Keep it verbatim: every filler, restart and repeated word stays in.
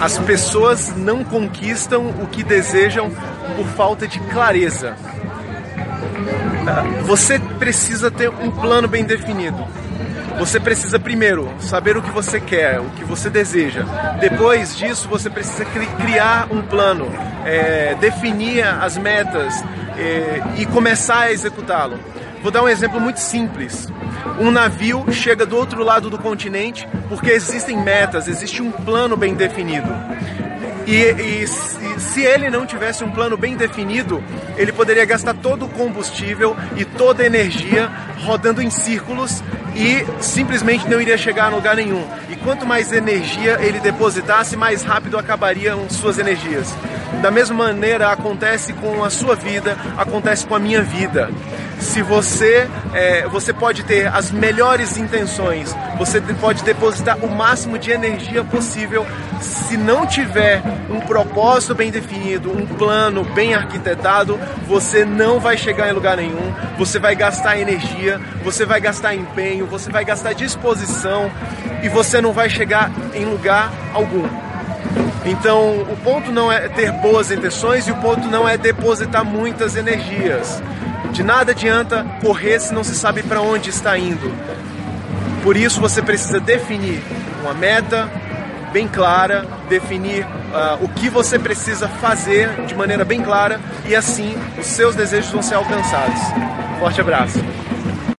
As pessoas não conquistam o que desejam por falta de clareza. Você precisa ter um plano bem definido. Você precisa primeiro saber o que você quer, o que você deseja. Depois disso, você precisa criar um plano, é, definir as metas é, e começar a executá-lo. Vou dar um exemplo muito simples. Um navio chega do outro lado do continente porque existem metas, existe um plano bem definido. E, e se ele não tivesse um plano bem definido, ele poderia gastar todo o combustível e toda a energia rodando em círculos e simplesmente não iria chegar a lugar nenhum. E quanto mais energia ele depositasse, mais rápido acabariam suas energias. Da mesma maneira, acontece com a sua vida, acontece com a minha vida. Se você, é, você pode ter as melhores intenções, você pode depositar o máximo de energia possível. Se não tiver um propósito bem definido, um plano bem arquitetado, você não vai chegar em lugar nenhum, você vai gastar energia, você vai gastar empenho, você vai gastar disposição e você não vai chegar em lugar algum. Então, o ponto não é ter boas intenções e o ponto não é depositar muitas energias. De nada adianta correr se não se sabe para onde está indo. Por isso você precisa definir uma meta bem clara, definir uh, o que você precisa fazer de maneira bem clara e assim os seus desejos vão ser alcançados. Forte abraço!